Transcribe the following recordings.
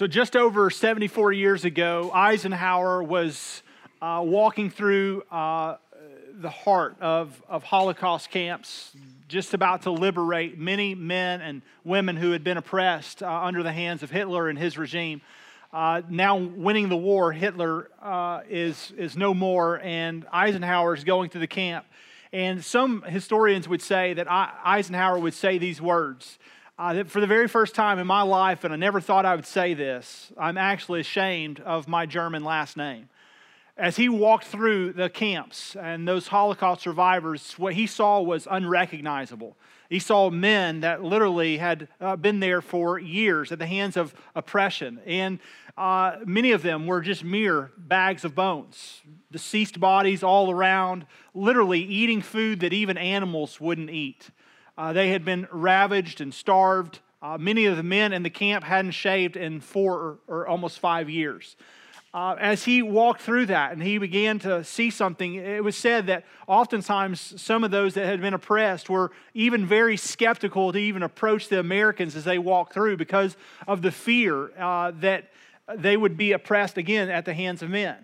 So just over 74 years ago, Eisenhower was walking through the heart of Holocaust camps, just about to liberate many men and women who had been oppressed under the hands of Hitler and his regime. Now winning the war, Hitler is no more, and Eisenhower is going through the camp. And some historians would say that Eisenhower would say these words, that for the very first time in my life, and I never thought I would say this, I'm actually ashamed of my German last name. As he walked through the camps and those Holocaust survivors, what he saw was unrecognizable. He saw men that literally had been there for years at the hands of oppression. And many of them were just mere bags of bones, deceased bodies all around, literally eating food that even animals wouldn't eat. They had been ravaged and starved. Many of the men in the camp hadn't shaved in 4 or almost 5 years. As he walked through that and he began to see something, it was said that oftentimes some of those that had been oppressed were even very skeptical to even approach the Americans as they walked through because of the fear that they would be oppressed again at the hands of men.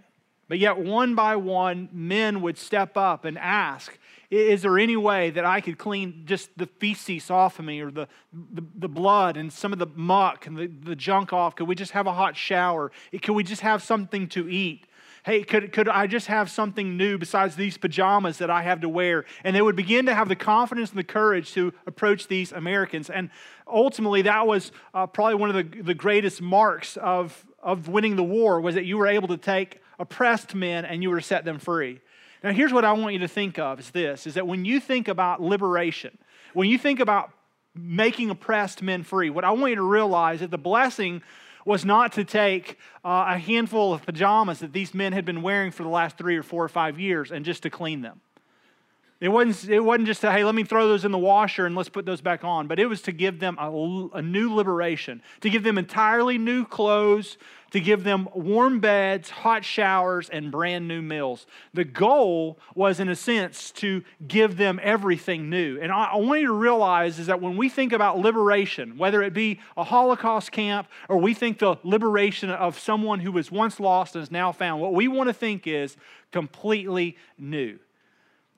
But yet one by one, men would step up and ask, is there any way that I could clean just the feces off of me, or the blood and some of the muck and the junk off? Could we just have a hot shower? Could we just have something to eat? Hey, could I just have something new besides these pajamas that I have to wear? And they would begin to have the confidence and the courage to approach these Americans. And ultimately, that was probably one of the greatest marks of winning the war, was that you were able to take oppressed men and you were to set them free. Now, here's what I want you to think of is this, is that when you think about liberation, when you think about making oppressed men free, what I want you to realize is that the blessing was not to take a handful of pajamas that these men had been wearing for the last 3 or 4 or 5 years and just to clean them. It wasn't just to, hey, let me throw those in the washer and let's put those back on, but it was to give them a new liberation, to give them entirely new clothes, to give them warm beds, hot showers, and brand new meals. The goal was, in a sense, to give them everything new. And I want you to realize is that when we think about liberation, whether it be a Holocaust camp or we think the liberation of someone who was once lost and is now found, what we want to think is completely new.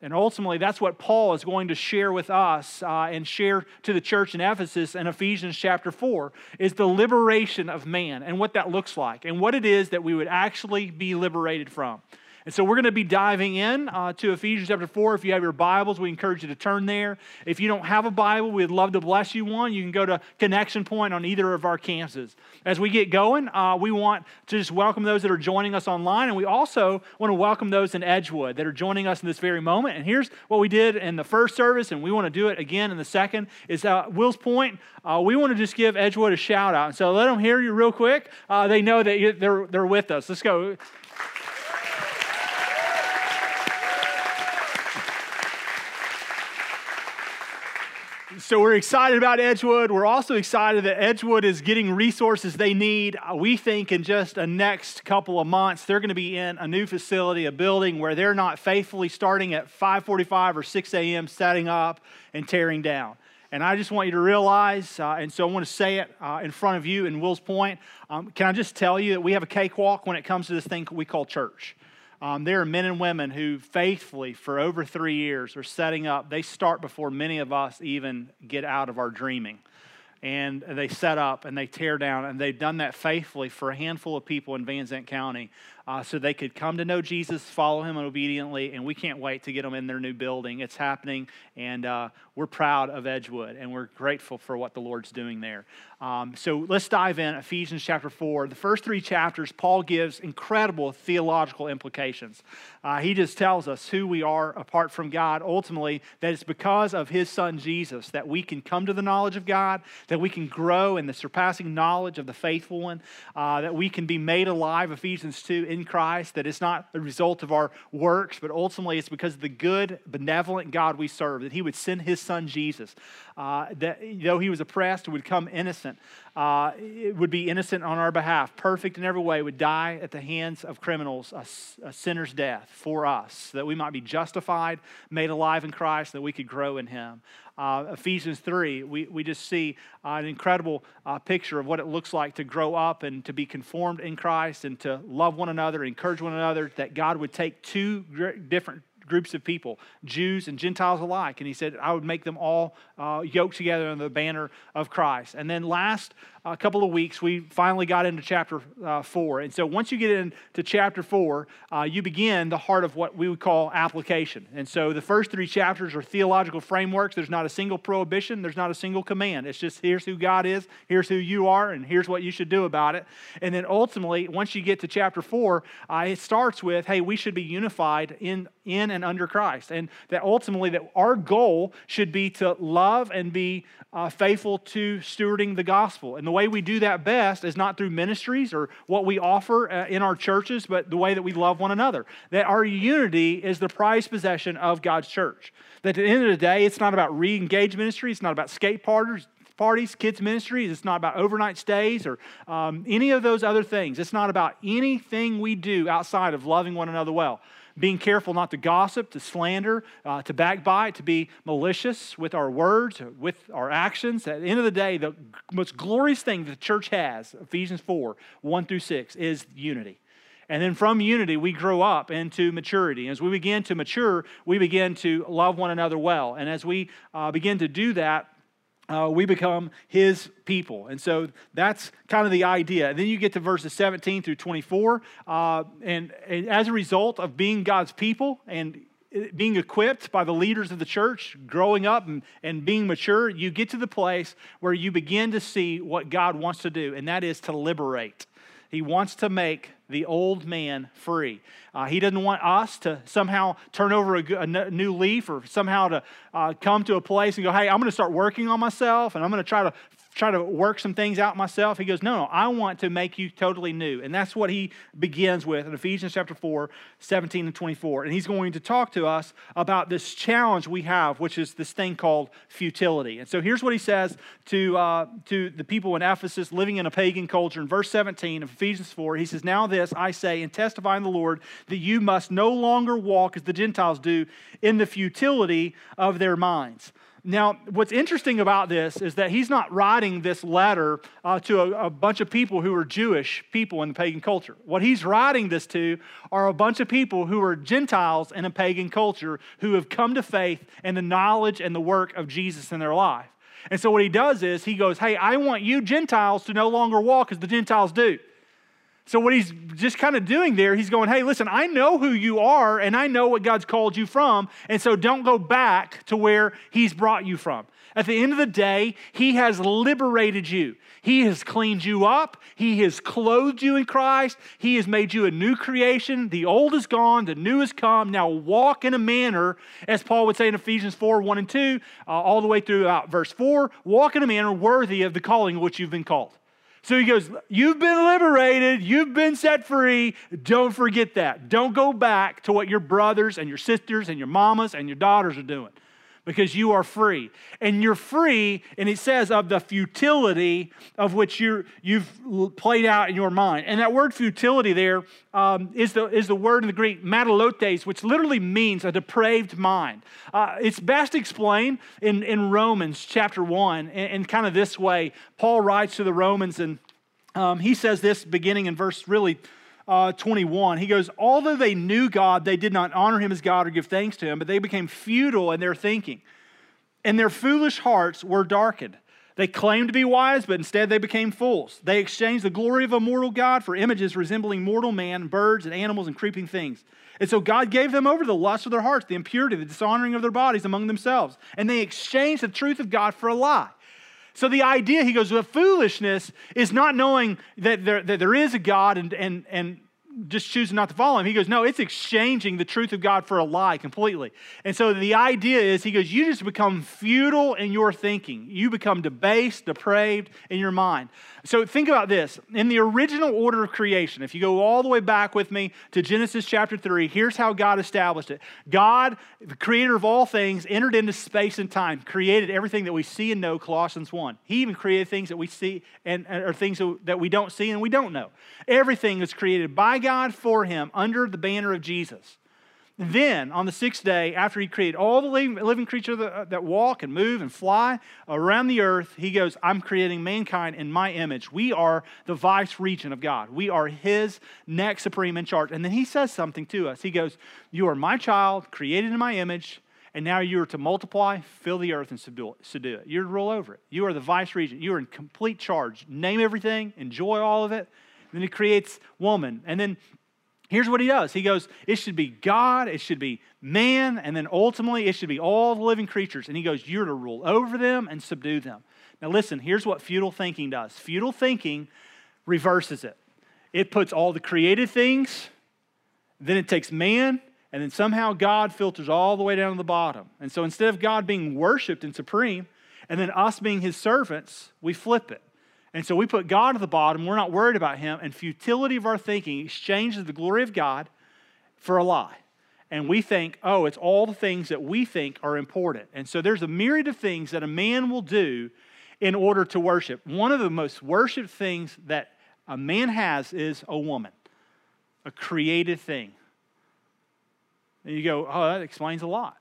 And ultimately, that's what Paul is going to share with us and share to the church in Ephesus in Ephesians chapter 4, is the liberation of man and what that looks like and what it is that we would actually be liberated from. And so we're going to be diving in to Ephesians chapter 4. If you have your Bibles, we encourage you to turn there. If you don't have a Bible, we'd love to bless you one. You can go to Connection Point on either of our campuses. As we get going, we want to just welcome those that are joining us online, and we also want to welcome those in Edgewood that are joining us in this very moment. And here's what we did in the first service, and we want to do it again in the second, is Wills Point. We want to just give Edgewood a shout out. And so let them hear you real quick. They know that they're with us. Let's go. So we're excited about Edgewood. We're also excited that Edgewood is getting resources they need. We think in just a next couple of months, they're going to be in a new facility, a building where they're not faithfully starting at 5:45 or 6 a.m. setting up and tearing down. And I just want you to realize, and so I want to say it in front of you in Wills Point, can I just tell you that we have a cakewalk when it comes to this thing we call church. There are men and women who faithfully for over 3 years are setting up. They start before many of us even get out of our dreaming. And they set up and they tear down, and they've done that faithfully for a handful of people in Van Zandt County so they could come to know Jesus, follow him obediently, and we can't wait to get them in their new building. It's happening, and we're proud of Edgewood, and we're grateful for what the Lord's doing there. So let's dive in Ephesians chapter 4. The first 3 chapters, Paul gives incredible theological implications. He just tells us who we are apart from God. Ultimately, that it's because of his son Jesus that we can come to the knowledge of God, that we can grow in the surpassing knowledge of the faithful one, that we can be made alive, Ephesians 2, in Christ, that it's not the result of our works, but ultimately it's because of the good, benevolent God we serve, that he would send his son Jesus, that though he was oppressed, would come innocent, would be innocent on our behalf, perfect in every way, would die at the hands of criminals, a sinner's death for us, that we might be justified, made alive in Christ, that we could grow in him. Ephesians 3, we just see an incredible picture of what it looks like to grow up and to be conformed in Christ and to love one another, encourage one another, that God would take two different groups of people, Jews and Gentiles alike. And he said, I would make them all yoked together under the banner of Christ. And then last couple of weeks, we finally got into chapter 4. And so once you get into chapter 4, you begin the heart of what we would call application. And so the first three chapters are theological frameworks. There's not a single prohibition. There's not a single command. It's just here's who God is, here's who you are, and here's what you should do about it. And then ultimately, once you get to chapter 4, it starts with, hey, we should be unified in and under Christ. And that ultimately that our goal should be to love and be faithful to stewarding the gospel. And the way we do that best is not through ministries or what we offer in our churches, but the way that we love one another. That our unity is the prized possession of God's church. That at the end of the day, it's not about re-engaged ministry. It's not about skate parties, kids ministries. It's not about overnight stays or any of those other things. It's not about anything we do outside of loving one another well. Being careful not to gossip, to slander, to backbite, to be malicious with our words, with our actions. At the end of the day, the most glorious thing the church has, Ephesians 4, 1 through 6, is unity. And then from unity, we grow up into maturity. As we begin to mature, we begin to love one another well. And as we begin to do that, we become his people. And so that's kind of the idea. And then you get to verses 17 through 24. And as a result of being God's people and being equipped by the leaders of the church, growing up and being mature, you get to the place where you begin to see what God wants to do, and that is to liberate. He wants to make the old man free. He doesn't want us to somehow turn over a new leaf or somehow to come to a place and go, hey, I'm going to start working on myself and I'm going to try to work some things out myself. He goes, no, I want to make you totally new. And that's what he begins with in Ephesians chapter 4, 17 and 24. And he's going to talk to us about this challenge we have, which is this thing called futility. And so here's what he says to the people in Ephesus living in a pagan culture. In verse 17 of Ephesians 4, he says, now this I say and testify in the Lord that you must no longer walk as the Gentiles do in the futility of their minds. Now, what's interesting about this is that he's not writing this letter to a bunch of people who are Jewish people in the pagan culture. What he's writing this to are a bunch of people who are Gentiles in a pagan culture who have come to faith and the knowledge and the work of Jesus in their life. And so what he does is he goes, hey, I want you Gentiles to no longer walk as the Gentiles do. So what he's just kind of doing there, he's going, hey, listen, I know who you are and I know what God's called you from, and so don't go back to where he's brought you from. At the end of the day, he has liberated you. He has cleaned you up. He has clothed you in Christ. He has made you a new creation. The old is gone. The new has come. Now walk in a manner, as Paul would say in Ephesians 4, 1 and 2, all the way throughout verse 4, walk in a manner worthy of the calling of which you've been called. So he goes, you've been liberated, you've been set free, don't forget that. Don't go back to what your brothers and your sisters and your mamas and your daughters are doing, because you are free. And you're free, and it says, of the futility of which you've played out in your mind. And that word futility there is the word in the Greek, metalotes, which literally means a depraved mind. It's best explained in Romans chapter 1 in kind of this way. Paul writes to the Romans, and he says this beginning in verse 21, he goes, although they knew God, they did not honor him as God or give thanks to him, but they became futile in their thinking, and their foolish hearts were darkened. They claimed to be wise, but instead they became fools. They exchanged the glory of a mortal God for images resembling mortal man, birds and animals and creeping things. And so God gave them over to the lust of their hearts, the impurity, the dishonoring of their bodies among themselves, and they exchanged the truth of God for a lie. So the idea, he goes, the foolishness is not knowing that there is a God and just choosing not to follow him. He goes, no, it's exchanging the truth of God for a lie completely. And so the idea is, he goes, you just become futile in your thinking. You become debased, depraved in your mind. So think about this. In the original order of creation, if you go all the way back with me to Genesis chapter 3, here's how God established it. God, the creator of all things, entered into space and time, created everything that we see and know, Colossians 1. He even created things that we see and or things that we don't see and we don't know. Everything was created by God for him under the banner of Jesus. Then, on the sixth day, after he created all the living creatures that walk and move and fly around the earth, he goes, I'm creating mankind in my image. We are the vice regent of God. We are his next supreme in charge. And then he says something to us. He goes, you are my child, created in my image, and now you are to multiply, fill the earth, and subdue it. You're to rule over it. You are the vice regent. You are in complete charge. Name everything. Enjoy all of it. And then he creates woman. And then here's what he does. He goes, it should be God, it should be man, and then ultimately it should be all the living creatures. And he goes, you're to rule over them and subdue them. Now listen, here's what futile thinking does. Futile thinking reverses it. It puts all the created things, then it takes man, and then somehow God filters all the way down to the bottom. And so instead of God being worshiped and supreme, and then us being his servants, we flip it. And so we put God at the bottom. We're not worried about him. And futility of our thinking exchanges the glory of God for a lie. And we think, oh, it's all the things that we think are important. And so there's a myriad of things that a man will do in order to worship. One of the most worshiped things that a man has is a woman, a created thing. And you go, oh, that explains a lot.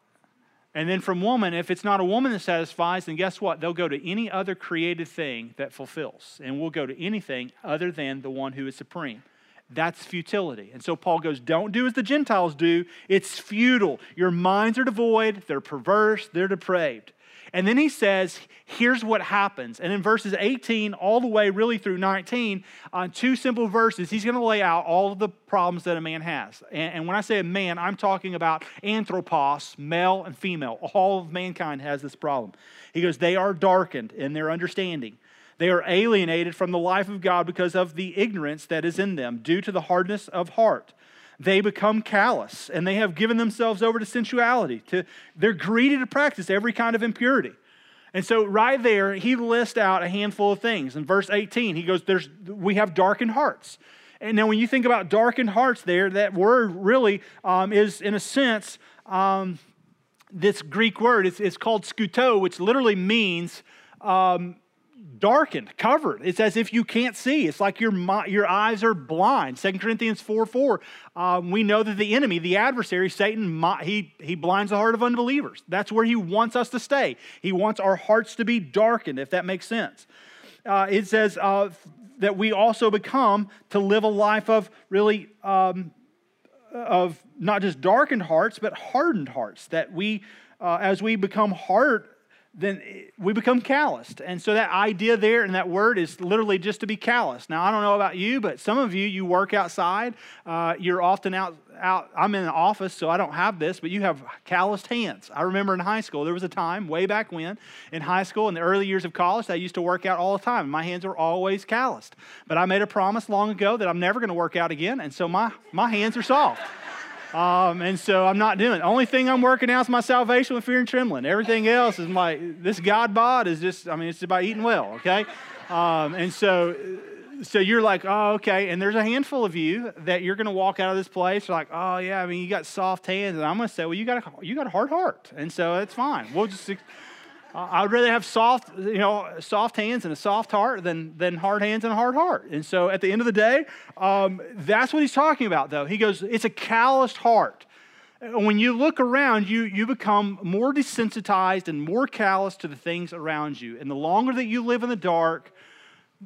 And then from woman, if it's not a woman that satisfies, then guess what? They'll go to any other created thing that fulfills. And we'll go to anything other than the one who is supreme. That's futility. And so Paul goes, don't do as the Gentiles do. It's futile. Your minds are devoid. They're perverse. They're depraved. And then he says, here's what happens. And in verses 18 all the way really through 19, on two simple verses, he's going to lay out all of the problems that a man has. And when I say a man, I'm talking about anthropos, male and female. All of mankind has this problem. He goes, they are darkened in their understanding. They are alienated from the life of God because of the ignorance that is in them due to the hardness of heart. They become callous, and they have given themselves over to sensuality. They're greedy to practice every kind of impurity. And so right there, he lists out a handful of things. In verse 18, he goes, we have darkened hearts. And now when you think about darkened hearts there, that word really is, in a sense, this Greek word. It's called skuto, which literally means darkened, covered. It's as if you can't see. It's like your eyes are blind. 2 Corinthians 4:4. We know that the enemy, the adversary, Satan, he blinds the heart of unbelievers. That's where he wants us to stay. He wants our hearts to be darkened, if that makes sense. It says that we also become to live a life of really of not just darkened hearts, but hardened hearts. That we, as we become hardened, then we become calloused. And so that idea there and that word is literally just to be calloused. Now, I don't know about you, but some of you work outside. You're often out. I'm in an office, so I don't have this, but you have calloused hands. I remember in high school, there was a time way back when in high school, in the early years of college, I used to work out all the time. My hands were always calloused. But I made a promise long ago that I'm never going to work out again, and so my hands are soft. And so I'm not doing it. The only thing I'm working out is my salvation with fear and trembling. Everything else is this God bod is just, it's about eating well, okay? And so you're like, oh, okay. And there's a handful of you that you're going to walk out of this place. You're like, oh yeah, you got soft hands. And I'm going to say, well, you got a hard heart. And so it's fine. We'll just, I would rather have soft hands and a soft heart than hard hands and a hard heart. And so at the end of the day, that's what he's talking about, though. He goes, it's a calloused heart. When you look around, you become more desensitized and more calloused to the things around you. And the longer that you live in the dark,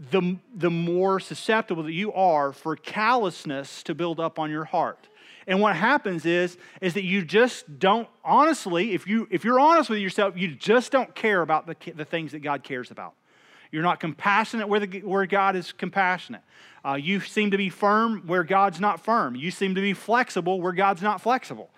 the more susceptible that you are for callousness to build up on your heart. And what happens is that you just don't, honestly, if you're honest with yourself, you just don't care about the things that God cares about. You're not compassionate where God is compassionate. You seem to be firm where God's not firm. You seem to be flexible where God's not flexible.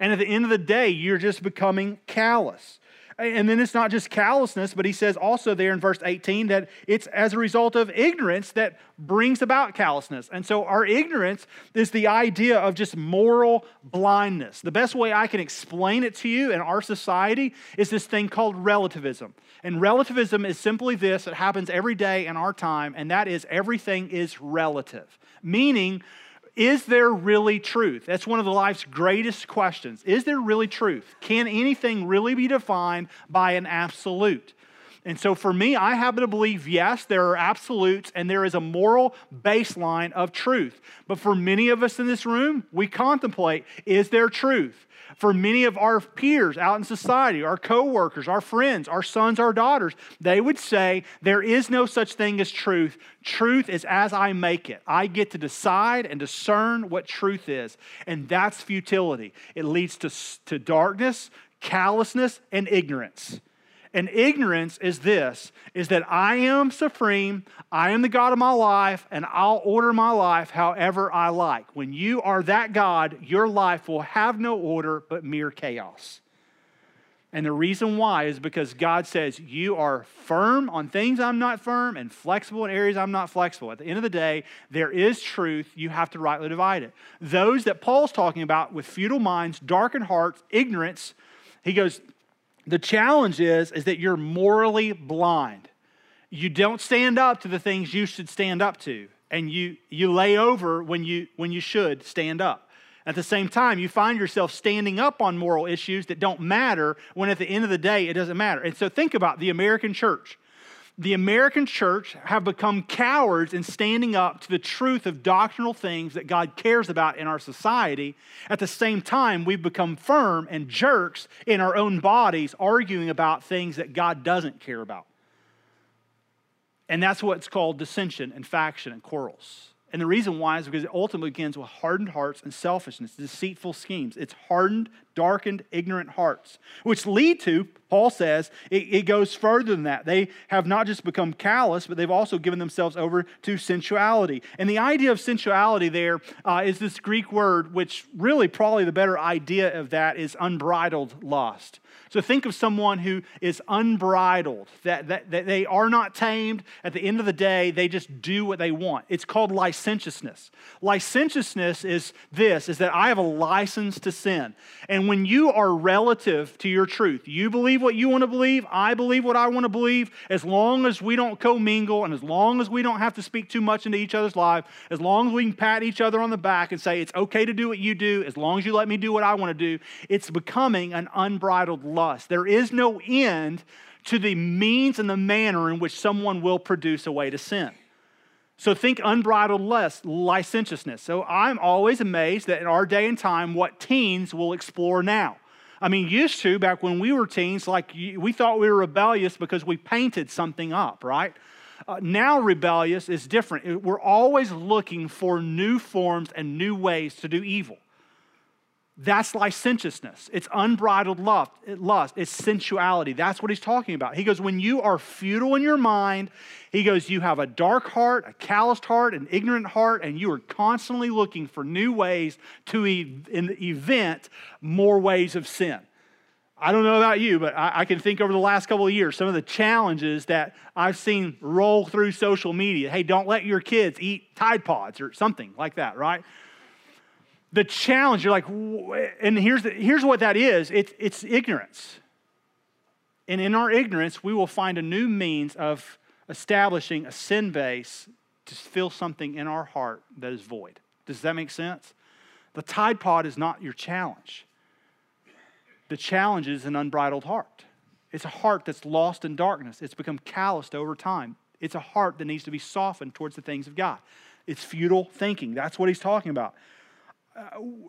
And at the end of the day, you're just becoming callous. And then it's not just callousness, but he says also there in verse 18 that it's as a result of ignorance that brings about callousness. And so our ignorance is the idea of just moral blindness. The best way I can explain it to you in our society is this thing called relativism. And relativism is simply this, it happens every day in our time, and that is everything is relative. Meaning, is there really truth? That's one of life's greatest questions. Is there really truth? Can anything really be defined by an absolute? And so for me, I happen to believe, yes, there are absolutes and there is a moral baseline of truth. But for many of us in this room, we contemplate, is there truth? For many of our peers out in society, our coworkers, our friends, our sons, our daughters, they would say there is no such thing as truth. Truth is as I make it. I get to decide and discern what truth is. And that's futility. It leads to darkness, callousness, and ignorance. And ignorance is this, is that I am supreme, I am the God of my life, and I'll order my life however I like. When you are that God, your life will have no order but mere chaos. And the reason why is because God says, you are firm on things I'm not firm and flexible in areas I'm not flexible. At the end of the day, there is truth. You have to rightly divide it. Those that Paul's talking about with futile minds, darkened hearts, ignorance, he goes, the challenge is that you're morally blind. You don't stand up to the things you should stand up to, and you lay over when you should stand up. At the same time, you find yourself standing up on moral issues that don't matter when at the end of the day, it doesn't matter. And so think about the American church. The American church have become cowards in standing up to the truth of doctrinal things that God cares about in our society. At the same time, we've become firm and jerks in our own bodies arguing about things that God doesn't care about. And that's what's called dissension and faction and quarrels. And the reason why is because it ultimately begins with hardened hearts and selfishness, deceitful schemes. It's hardened, darkened, ignorant hearts, which lead to, Paul says, it goes further than that. They have not just become callous, but they've also given themselves over to sensuality. And the idea of sensuality there is this Greek word, which really probably the better idea of that is unbridled lust. So think of someone who is unbridled, that they are not tamed. At the end of the day, they just do what they want. It's called licentiousness. Licentiousness is this, is that I have a license to sin. And when you are relative to your truth, you believe what you want to believe, I believe what I want to believe, as long as we don't commingle and as long as we don't have to speak too much into each other's life, as long as we can pat each other on the back and say, it's okay to do what you do, as long as you let me do what I want to do, it's becoming an unbridled lust. There is no end to the means and the manner in which someone will produce a way to sin. So think unbridled lust, licentiousness. So I'm always amazed that in our day and time, what teens will explore now. I mean, used to, back when we were teens, like we thought we were rebellious because we painted something up, right? Now rebellious is different. We're always looking for new forms and new ways to do evil. That's licentiousness. It's unbridled lust. It's sensuality. That's what he's talking about. He goes, when you are futile in your mind, he goes, you have a dark heart, a calloused heart, an ignorant heart, and you are constantly looking for new ways to invent more ways of sin. I don't know about you, but I can think over the last couple of years, some of the challenges that I've seen roll through social media. Hey, don't let your kids eat Tide Pods or something like that, right? The challenge, you're like, and here's what that is. It's ignorance. And in our ignorance, we will find a new means of establishing a sin base to fill something in our heart that is void. Does that make sense? The Tide Pod is not your challenge. The challenge is an unbridled heart. It's a heart that's lost in darkness. It's become calloused over time. It's a heart that needs to be softened towards the things of God. It's futile thinking. That's what he's talking about.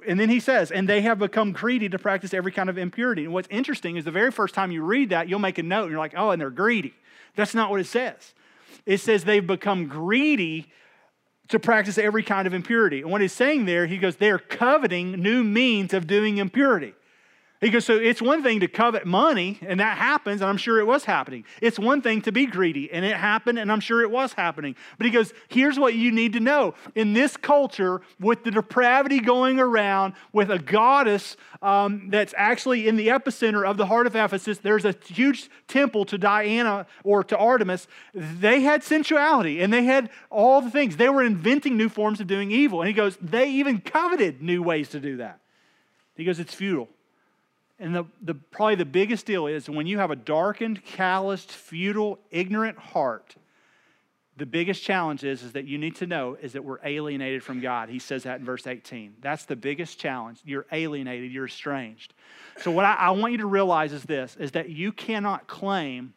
And then he says, and they have become greedy to practice every kind of impurity. And what's interesting is the very first time you read that, you'll make a note and you're like, oh, and they're greedy. That's not what it says. It says they've become greedy to practice every kind of impurity. And what he's saying there, he goes, they're coveting new means of doing impurity. He goes, so it's one thing to covet money, and that happens, and I'm sure it was happening. It's one thing to be greedy, and it happened, and I'm sure it was happening. But he goes, here's what you need to know. In this culture, with the depravity going around, with a goddess that's actually in the epicenter of the heart of Ephesus, there's a huge temple to Diana or to Artemis. They had sensuality, and they had all the things. They were inventing new forms of doing evil. And he goes, they even coveted new ways to do that. He goes, it's futile. And probably the biggest deal is when you have a darkened, calloused, futile, ignorant heart, the biggest challenge is that you need to know is that we're alienated from God. He says that in verse 18. That's the biggest challenge. You're alienated. You're estranged. So what I want you to realize is this, is that you cannot claim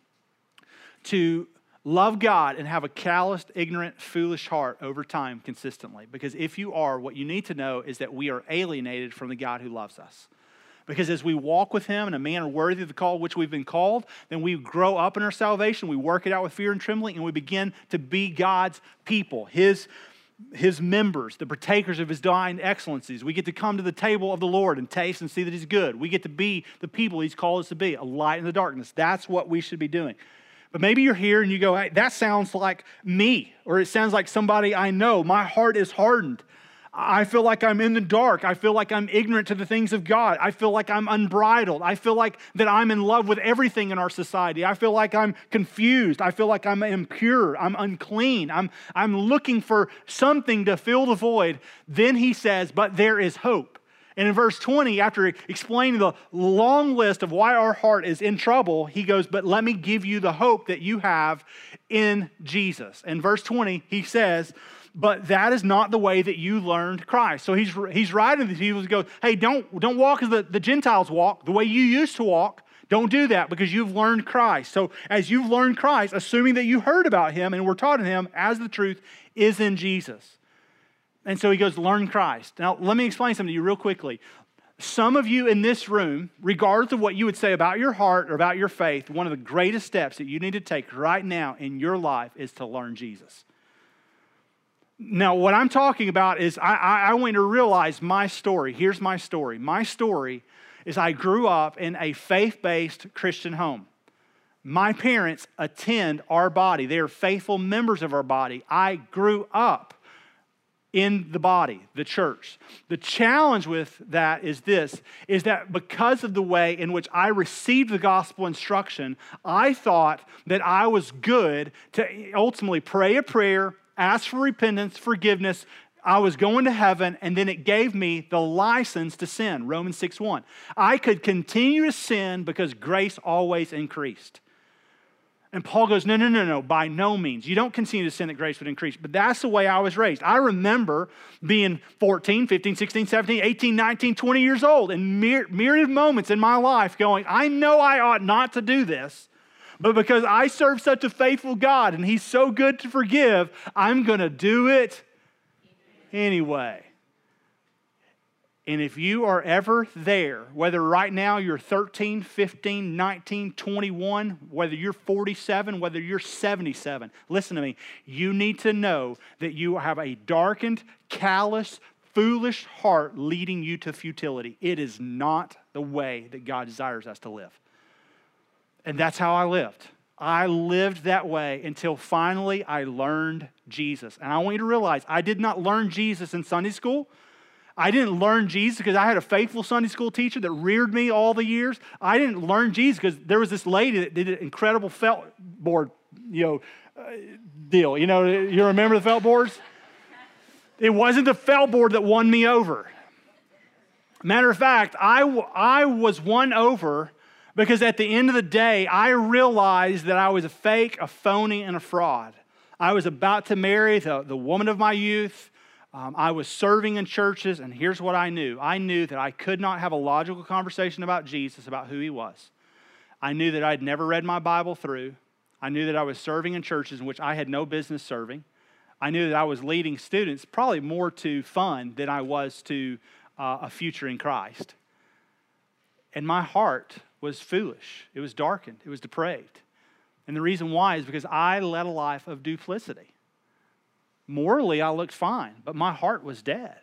to love God and have a calloused, ignorant, foolish heart over time consistently. Because if you are, what you need to know is that we are alienated from the God who loves us. Because as we walk with Him in a manner worthy of the call which we've been called, then we grow up in our salvation, we work it out with fear and trembling, and we begin to be God's people, His members, the partakers of His divine excellencies. We get to come to the table of the Lord and taste and see that He's good. We get to be the people He's called us to be, a light in the darkness. That's what we should be doing. But maybe you're here and you go, hey, that sounds like me, or it sounds like somebody I know. My heart is hardened. I feel like I'm in the dark. I feel like I'm ignorant to the things of God. I feel like I'm unbridled. I feel like that I'm in love with everything in our society. I feel like I'm confused. I feel like I'm impure. I'm unclean. I'm looking for something to fill the void. Then he says, but there is hope. And in verse 20, after explaining the long list of why our heart is in trouble, he goes, but let me give you the hope that you have in Jesus. In verse 20, he says, but that is not the way that you learned Christ. So he's writing to these people and goes, hey, don't walk as the Gentiles walk, the way you used to walk. Don't do that because you've learned Christ. So as you've learned Christ, assuming that you heard about Him and were taught in Him as the truth is in Jesus. And so he goes, learn Christ. Now, let me explain something to you real quickly. Some of you in this room, regardless of what you would say about your heart or about your faith, one of the greatest steps that you need to take right now in your life is to learn Jesus. Now, what I'm talking about is I want you to realize my story. Here's my story. My story is I grew up in a faith-based Christian home. My parents attend our body. They are faithful members of our body. I grew up in the body, the church. The challenge with that is this, is that because of the way in which I received the gospel instruction, I thought that I was good to ultimately pray a prayer, asked for repentance, forgiveness. I was going to heaven, and then it gave me the license to sin, Romans 6:1. I could continue to sin because grace always increased. And Paul goes, no, by no means. You don't continue to sin that grace would increase. But that's the way I was raised. I remember being 14, 15, 16, 17, 18, 19, 20 years old, and myriad moments in my life going, I know I ought not to do this, but because I serve such a faithful God and He's so good to forgive, I'm going to do it anyway. And if you are ever there, whether right now you're 13, 15, 19, 21, whether you're 47, whether you're 77, listen to me, you need to know that you have a darkened, callous, foolish heart leading you to futility. It is not the way that God desires us to live. And that's how I lived. I lived that way until finally I learned Jesus. And I want you to realize I did not learn Jesus in Sunday school. I didn't learn Jesus because I had a faithful Sunday school teacher that reared me all the years. I didn't learn Jesus because there was this lady that did an incredible felt board, deal. You remember the felt boards? It wasn't the felt board that won me over. Matter of fact, I was won over because at the end of the day, I realized that I was a fake, a phony, and a fraud. I was about to marry the woman of my youth. I was serving in churches, and here's what I knew. I knew that I could not have a logical conversation about Jesus, about who He was. I knew that I'd never read my Bible through. I knew that I was serving in churches in which I had no business serving. I knew that I was leading students probably more to fun than I was to a future in Christ. And my heart was foolish. It was darkened. It was depraved. And the reason why is because I led a life of duplicity. Morally, I looked fine, but my heart was dead.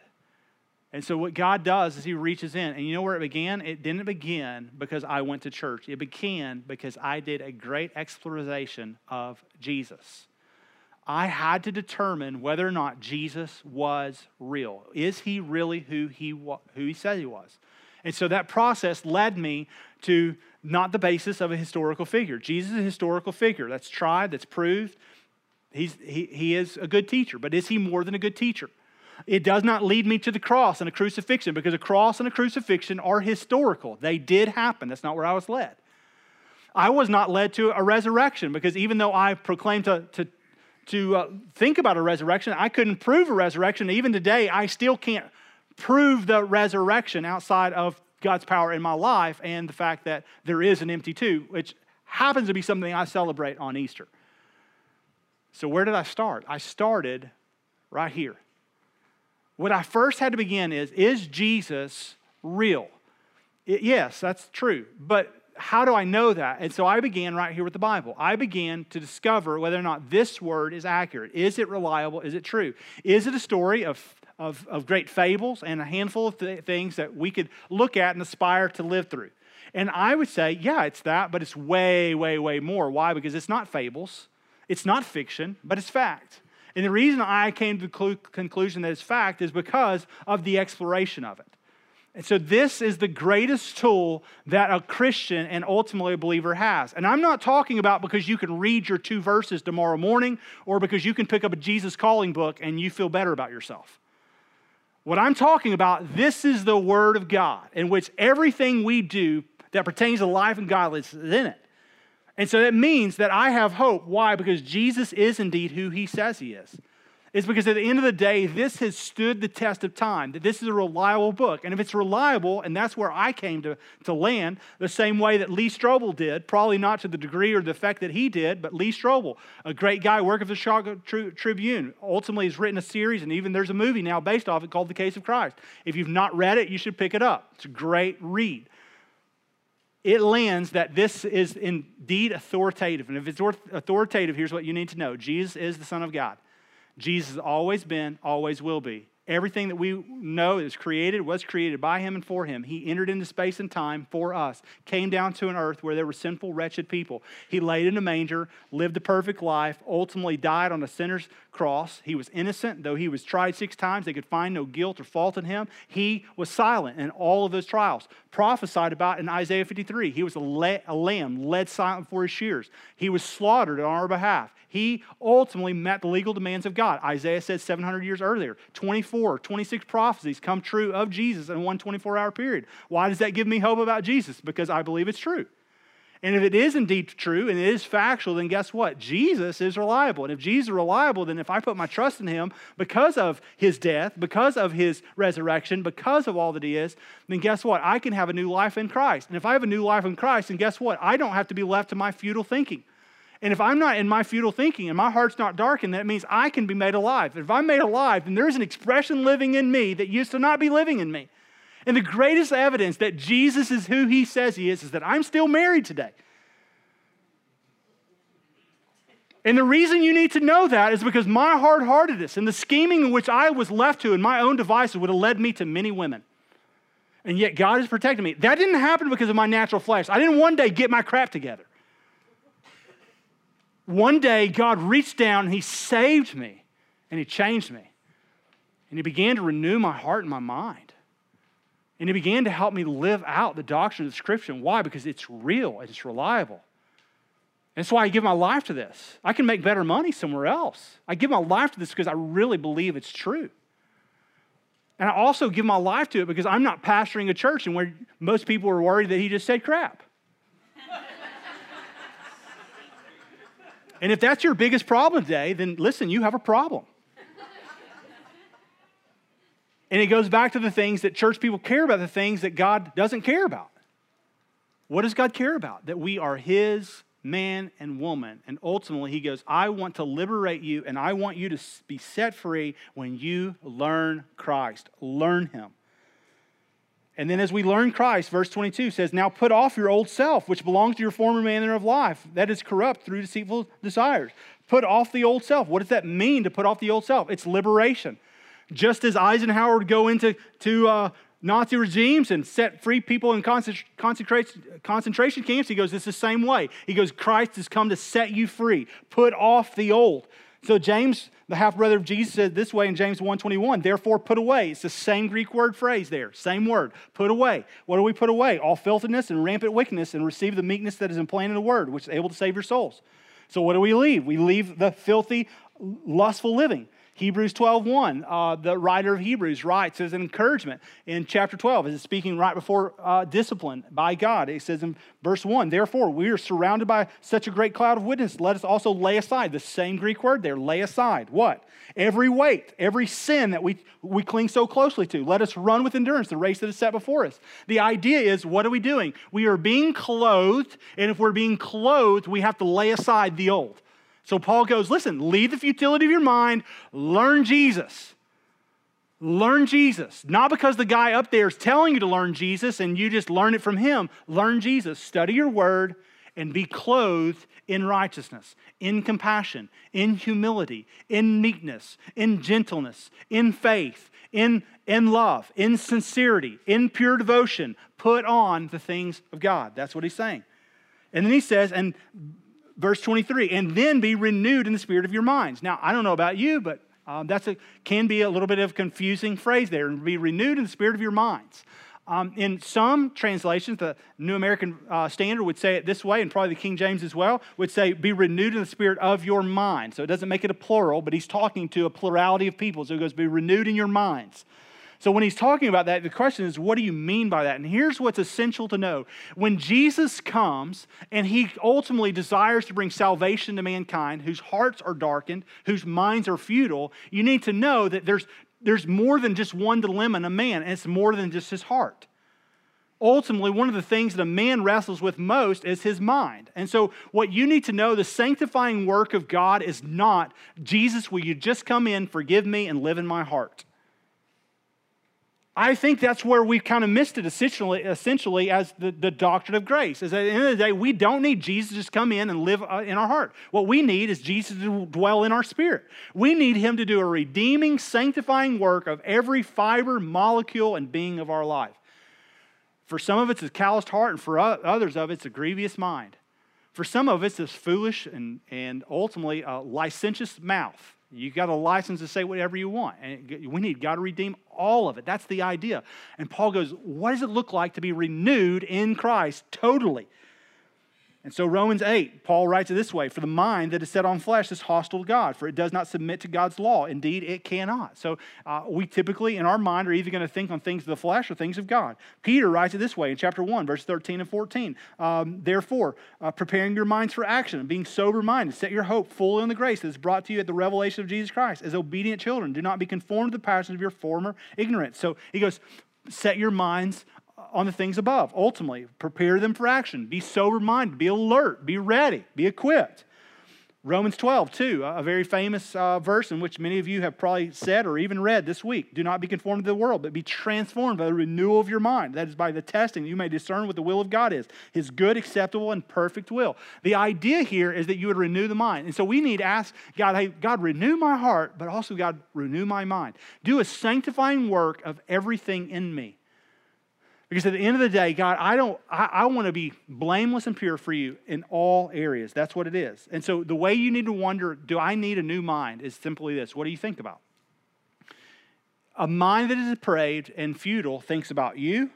And so what God does is he reaches in. And you know where it began? It didn't begin because I went to church. It began because I did a great exploration of Jesus. I had to determine whether or not Jesus was real. Is he really who he said he was? And so that process led me to not the basis of a historical figure. Jesus is a historical figure. That's tried, that's proved. He is a good teacher, but is he more than a good teacher? It does not lead me to the cross and a crucifixion, because a cross and a crucifixion are historical. They did happen. That's not where I was led. I was not led to a resurrection, because even though I proclaimed to think about a resurrection, I couldn't prove a resurrection. Even today, I still can't prove the resurrection outside of God's power in my life and the fact that there is an empty tomb, which happens to be something I celebrate on Easter. So where did I start? I started right here. What I first had to begin is Jesus real? Yes, that's true. But how do I know that? And so I began right here with the Bible. I began to discover whether or not this word is accurate. Is it reliable? Is it true? Is it a story of great fables and a handful of things that we could look at and aspire to live through? And I would say, yeah, it's that, but it's way, way, way more. Why? Because it's not fables. It's not fiction, but it's fact. And the reason I came to the conclusion that it's fact is because of the exploration of it. And so this is the greatest tool that a Christian and ultimately a believer has. And I'm not talking about because you can read your 2 verses tomorrow morning or because you can pick up a Jesus Calling book and you feel better about yourself. What I'm talking about, this is the Word of God, in which everything we do that pertains to life and godliness is in it. And so that means that I have hope. Why? Because Jesus is indeed who he says he is. It's because at the end of the day, this has stood the test of time, that this is a reliable book. And if it's reliable, and that's where I came to land, the same way that Lee Strobel did, probably not to the degree or the effect that he did, but Lee Strobel, a great guy, work of the Chicago Tribune, ultimately has written a series, and even there's a movie now based off it called The Case of Christ. If you've not read it, you should pick it up. It's a great read. It lands that this is indeed authoritative. And if it's authoritative, here's what you need to know. Jesus is the Son of God. Jesus has always been, always will be. Everything that we know is created, was created by him and for him. He entered into space and time for us, came down to an earth where there were sinful, wretched people. He laid in a manger, lived a perfect life, ultimately died on a sinner's cross. He was innocent, though he was tried 6 times. They could find no guilt or fault in him. He was silent in all of those trials. Prophesied about in Isaiah 53. He was a lamb led silent before his shears. He was slaughtered on our behalf. He ultimately met the legal demands of God. Isaiah said 700 years earlier, 26 prophecies come true of Jesus in one 24-hour period. Why does that give me hope about Jesus? Because I believe it's true. And if it is indeed true and it is factual, then guess what? Jesus is reliable. And if Jesus is reliable, then if I put my trust in him because of his death, because of his resurrection, because of all that he is, then guess what? I can have a new life in Christ. And if I have a new life in Christ, then guess what? I don't have to be left to my futile thinking. And if I'm not in my futile thinking and my heart's not darkened, that means I can be made alive. If I'm made alive, then there's an expression living in me that used to not be living in me. And the greatest evidence that Jesus is who he says he is that I'm still married today. And the reason you need to know that is because my hard-heartedness and the scheming in which I was left to in my own devices would have led me to many women. And yet God has protected me. That didn't happen because of my natural flesh. I didn't one day get my crap together. One day, God reached down and he saved me and he changed me. And he began to renew my heart and my mind. And he began to help me live out the doctrine of Scripture. Why? Because it's real and it's reliable. That's why I give my life to this. I can make better money somewhere else. I give my life to this because I really believe it's true. And I also give my life to it because I'm not pastoring a church and where most people are worried that he just said crap. And if that's your biggest problem today, then listen, you have a problem. And it goes back to the things that church people care about, the things that God doesn't care about. What does God care about? That we are his man and woman. And ultimately, he goes, I want to liberate you, and I want you to be set free when you learn Christ. Learn him. And then as we learn Christ, verse 22 says, now put off your old self, which belongs to your former manner of life, that is corrupt through deceitful desires. Put off the old self. What does that mean to put off the old self? It's liberation. Just as Eisenhower would go into Nazi regimes and set free people in concentration camps, he goes, it's the same way. He goes, Christ has come to set you free. Put off the old. So James, the half-brother of Jesus, said this way in James 1:21, therefore put away. It's the same Greek word phrase there, same word, put away. What do we put away? All filthiness and rampant wickedness, and receive the meekness that is implanted in the word, which is able to save your souls. So what do we leave? We leave the filthy, lustful living. Hebrews 12:1, the writer of Hebrews writes as an encouragement in chapter 12, as it's speaking right before discipline by God. It says in verse 1, therefore we are surrounded by such a great cloud of witnesses. Let us also lay aside, the same Greek word there, lay aside, what? Every weight, every sin that we cling so closely to. Let us run with endurance the race that is set before us. The idea is, what are we doing? We are being clothed, and if we're being clothed, we have to lay aside the old. So Paul goes, listen, leave the futility of your mind, learn Jesus. Learn Jesus. Not because the guy up there is telling you to learn Jesus and you just learn it from him. Learn Jesus. Study your word and be clothed in righteousness, in compassion, in humility, in meekness, in gentleness, in faith, in love, in sincerity, in pure devotion. Put on the things of God. That's what he's saying. And then he says, and verse 23, and then be renewed in the spirit of your minds. Now, I don't know about you, but that's can be a little bit of a confusing phrase there. And be renewed in the spirit of your minds. In some translations, the New American Standard would say it this way, and probably the King James as well, would say, be renewed in the spirit of your mind. So it doesn't make it a plural, but he's talking to a plurality of people. So he goes, be renewed in your minds. So when he's talking about that, the question is, what do you mean by that? And here's what's essential to know. When Jesus comes and he ultimately desires to bring salvation to mankind, whose hearts are darkened, whose minds are futile, you need to know that there's more than just one dilemma in a man, and it's more than just his heart. Ultimately, one of the things that a man wrestles with most is his mind. And so what you need to know, the sanctifying work of God is not, Jesus, will you just come in, forgive me, and live in my heart? I think that's where we've kind of missed it essentially as the doctrine of grace. Is at the end of the day, we don't need Jesus to just come in and live in our heart. What we need is Jesus to dwell in our spirit. We need him to do a redeeming, sanctifying work of every fiber, molecule, and being of our life. For some of it's a calloused heart, and for others of it's a grievous mind. For some of it's this foolish and ultimately a licentious mouth. You got a license to say whatever you want. And we need God to redeem all of it. That's the idea. And Paul goes, what does it look like to be renewed in Christ totally? And so Romans 8, Paul writes it this way, for the mind that is set on flesh is hostile to God, for it does not submit to God's law. Indeed, it cannot. So we typically, in our mind, are either going to think on things of the flesh or things of God. Peter writes it this way in chapter 1, verse 13 and 14. Therefore, preparing your minds for action and being sober-minded, set your hope fully on the grace that is brought to you at the revelation of Jesus Christ. As obedient children, do not be conformed to the passions of your former ignorance. So he goes, set your minds on the things above, ultimately. Prepare them for action. Be sober-minded. Be alert. Be ready. Be equipped. Romans 12, 2, a very famous verse in which many of you have probably said or even read this week. Do not be conformed to the world, but be transformed by the renewal of your mind. That is, by the testing, you may discern what the will of God is, his good, acceptable, and perfect will. The idea here is that you would renew the mind. And so we need to ask God, hey, God, renew my heart, but also, God, renew my mind. Do a sanctifying work of everything in me. Because at the end of the day, God, I want to be blameless and pure for you in all areas. That's what it is. And so the way you need to wonder, do I need a new mind, is simply this. What do you think about? A mind that is depraved and futile thinks about you.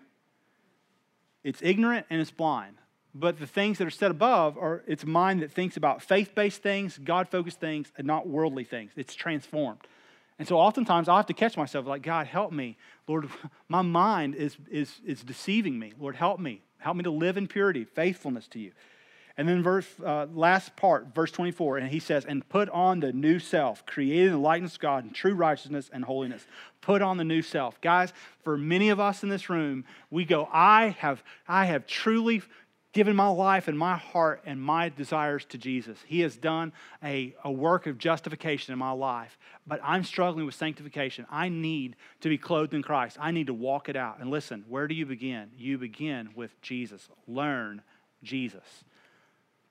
It's ignorant and it's blind. But the things that are set above are it's a mind that thinks about faith-based things, God-focused things, and not worldly things. It's transformed. And so oftentimes I have to catch myself like, God, help me. Lord, my mind is deceiving me. Lord, help me. Help me to live in purity, faithfulness to you. And then last part, verse 24, and he says, and put on the new self, created in the likeness of God in true righteousness and holiness. Put on the new self. Guys, for many of us in this room, we go, I have truly given my life and my heart and my desires to Jesus. He has done a work of justification in my life, but I'm struggling with sanctification. I need to be clothed in Christ. I need to walk it out. And listen, where do you begin? You begin with Jesus. Learn Jesus.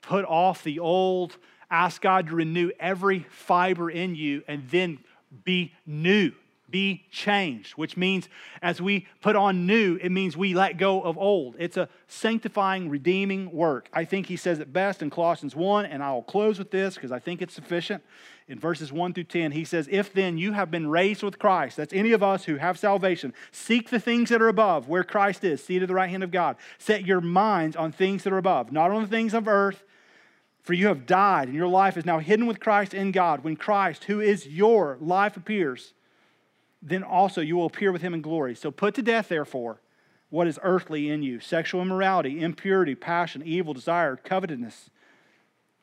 Put off the old, ask God to renew every fiber in you, and then be new. be changed, which means as we put on new, it means we let go of old. It's a sanctifying, redeeming work. I think he says it best in Colossians 1, and I'll close with this because I think it's sufficient. In verses 1 through 10, he says, if then you have been raised with Christ, that's any of us who have salvation, seek the things that are above, where Christ is, seated at the right hand of God. Set your minds on things that are above, not on the things of earth, for you have died, and your life is now hidden with Christ in God. When Christ, who is your life, appears, then also you will appear with him in glory. So put to death, therefore, what is earthly in you, sexual immorality, impurity, passion, evil desire, covetousness,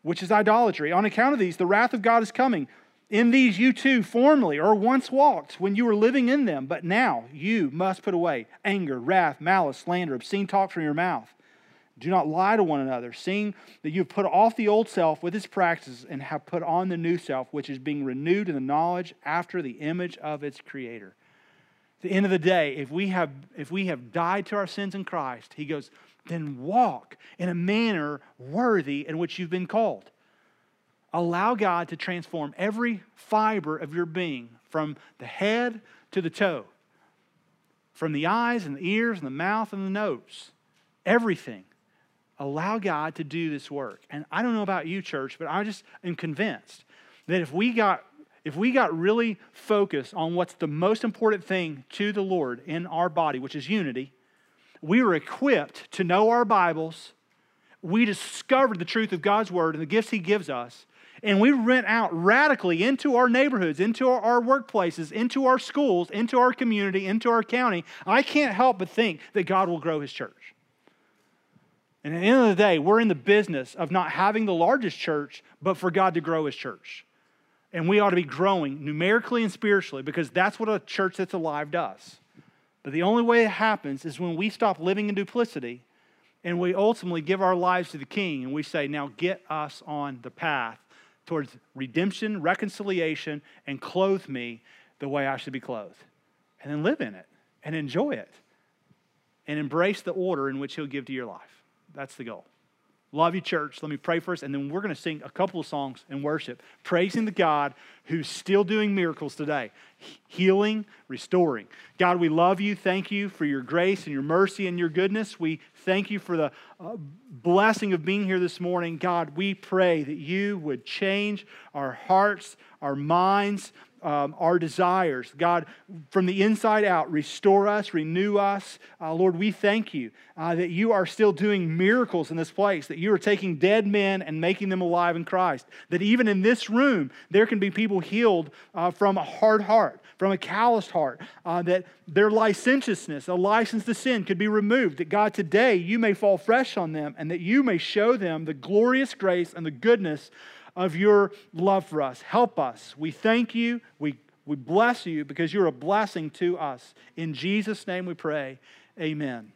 which is idolatry. On account of these, the wrath of God is coming. In these you too formerly or once walked when you were living in them, but now you must put away anger, wrath, malice, slander, obscene talk from your mouth. Do not lie to one another, seeing that you've put off the old self with its practices and have put on the new self, which is being renewed in the knowledge after the image of its creator. At the end of the day, if we have died to our sins in Christ, he goes, then walk in a manner worthy in which you've been called. Allow God to transform every fiber of your being from the head to the toe, from the eyes and the ears and the mouth and the nose, everything. Allow God to do this work. And I don't know about you, church, but I just am convinced that if we got really focused on what's the most important thing to the Lord in our body, which is unity, we were equipped to know our Bibles, we discovered the truth of God's Word and the gifts He gives us, and we went out radically into our neighborhoods, into our workplaces, into our schools, into our community, into our county. I can't help but think that God will grow His church. And at the end of the day, we're in the business of not having the largest church, but for God to grow His church. And we ought to be growing numerically and spiritually because that's what a church that's alive does. But the only way it happens is when we stop living in duplicity and we ultimately give our lives to the King and we say, now get us on the path towards redemption, reconciliation, and clothe me the way I should be clothed. And then live in it and enjoy it and embrace the order in which He'll give to your life. That's the goal. Love you, church. Let me pray for us, and then we're going to sing a couple of songs in worship, praising the God who's still doing miracles today, healing, restoring. God, we love you. Thank you for your grace and your mercy and your goodness. We thank you for the blessing of being here this morning. God, we pray that you would change our hearts, our minds, our desires. God, from the inside out, restore us, renew us. Lord, we thank you that you are still doing miracles in this place, that you are taking dead men and making them alive in Christ, that even in this room, there can be people healed from a hard heart, from a calloused heart, that their licentiousness, a license to sin could be removed, that God, today you may fall fresh on them and that you may show them the glorious grace and the goodness of your love for us. Help us. We thank you. We bless you because you're a blessing to us. In Jesus' name we pray. Amen.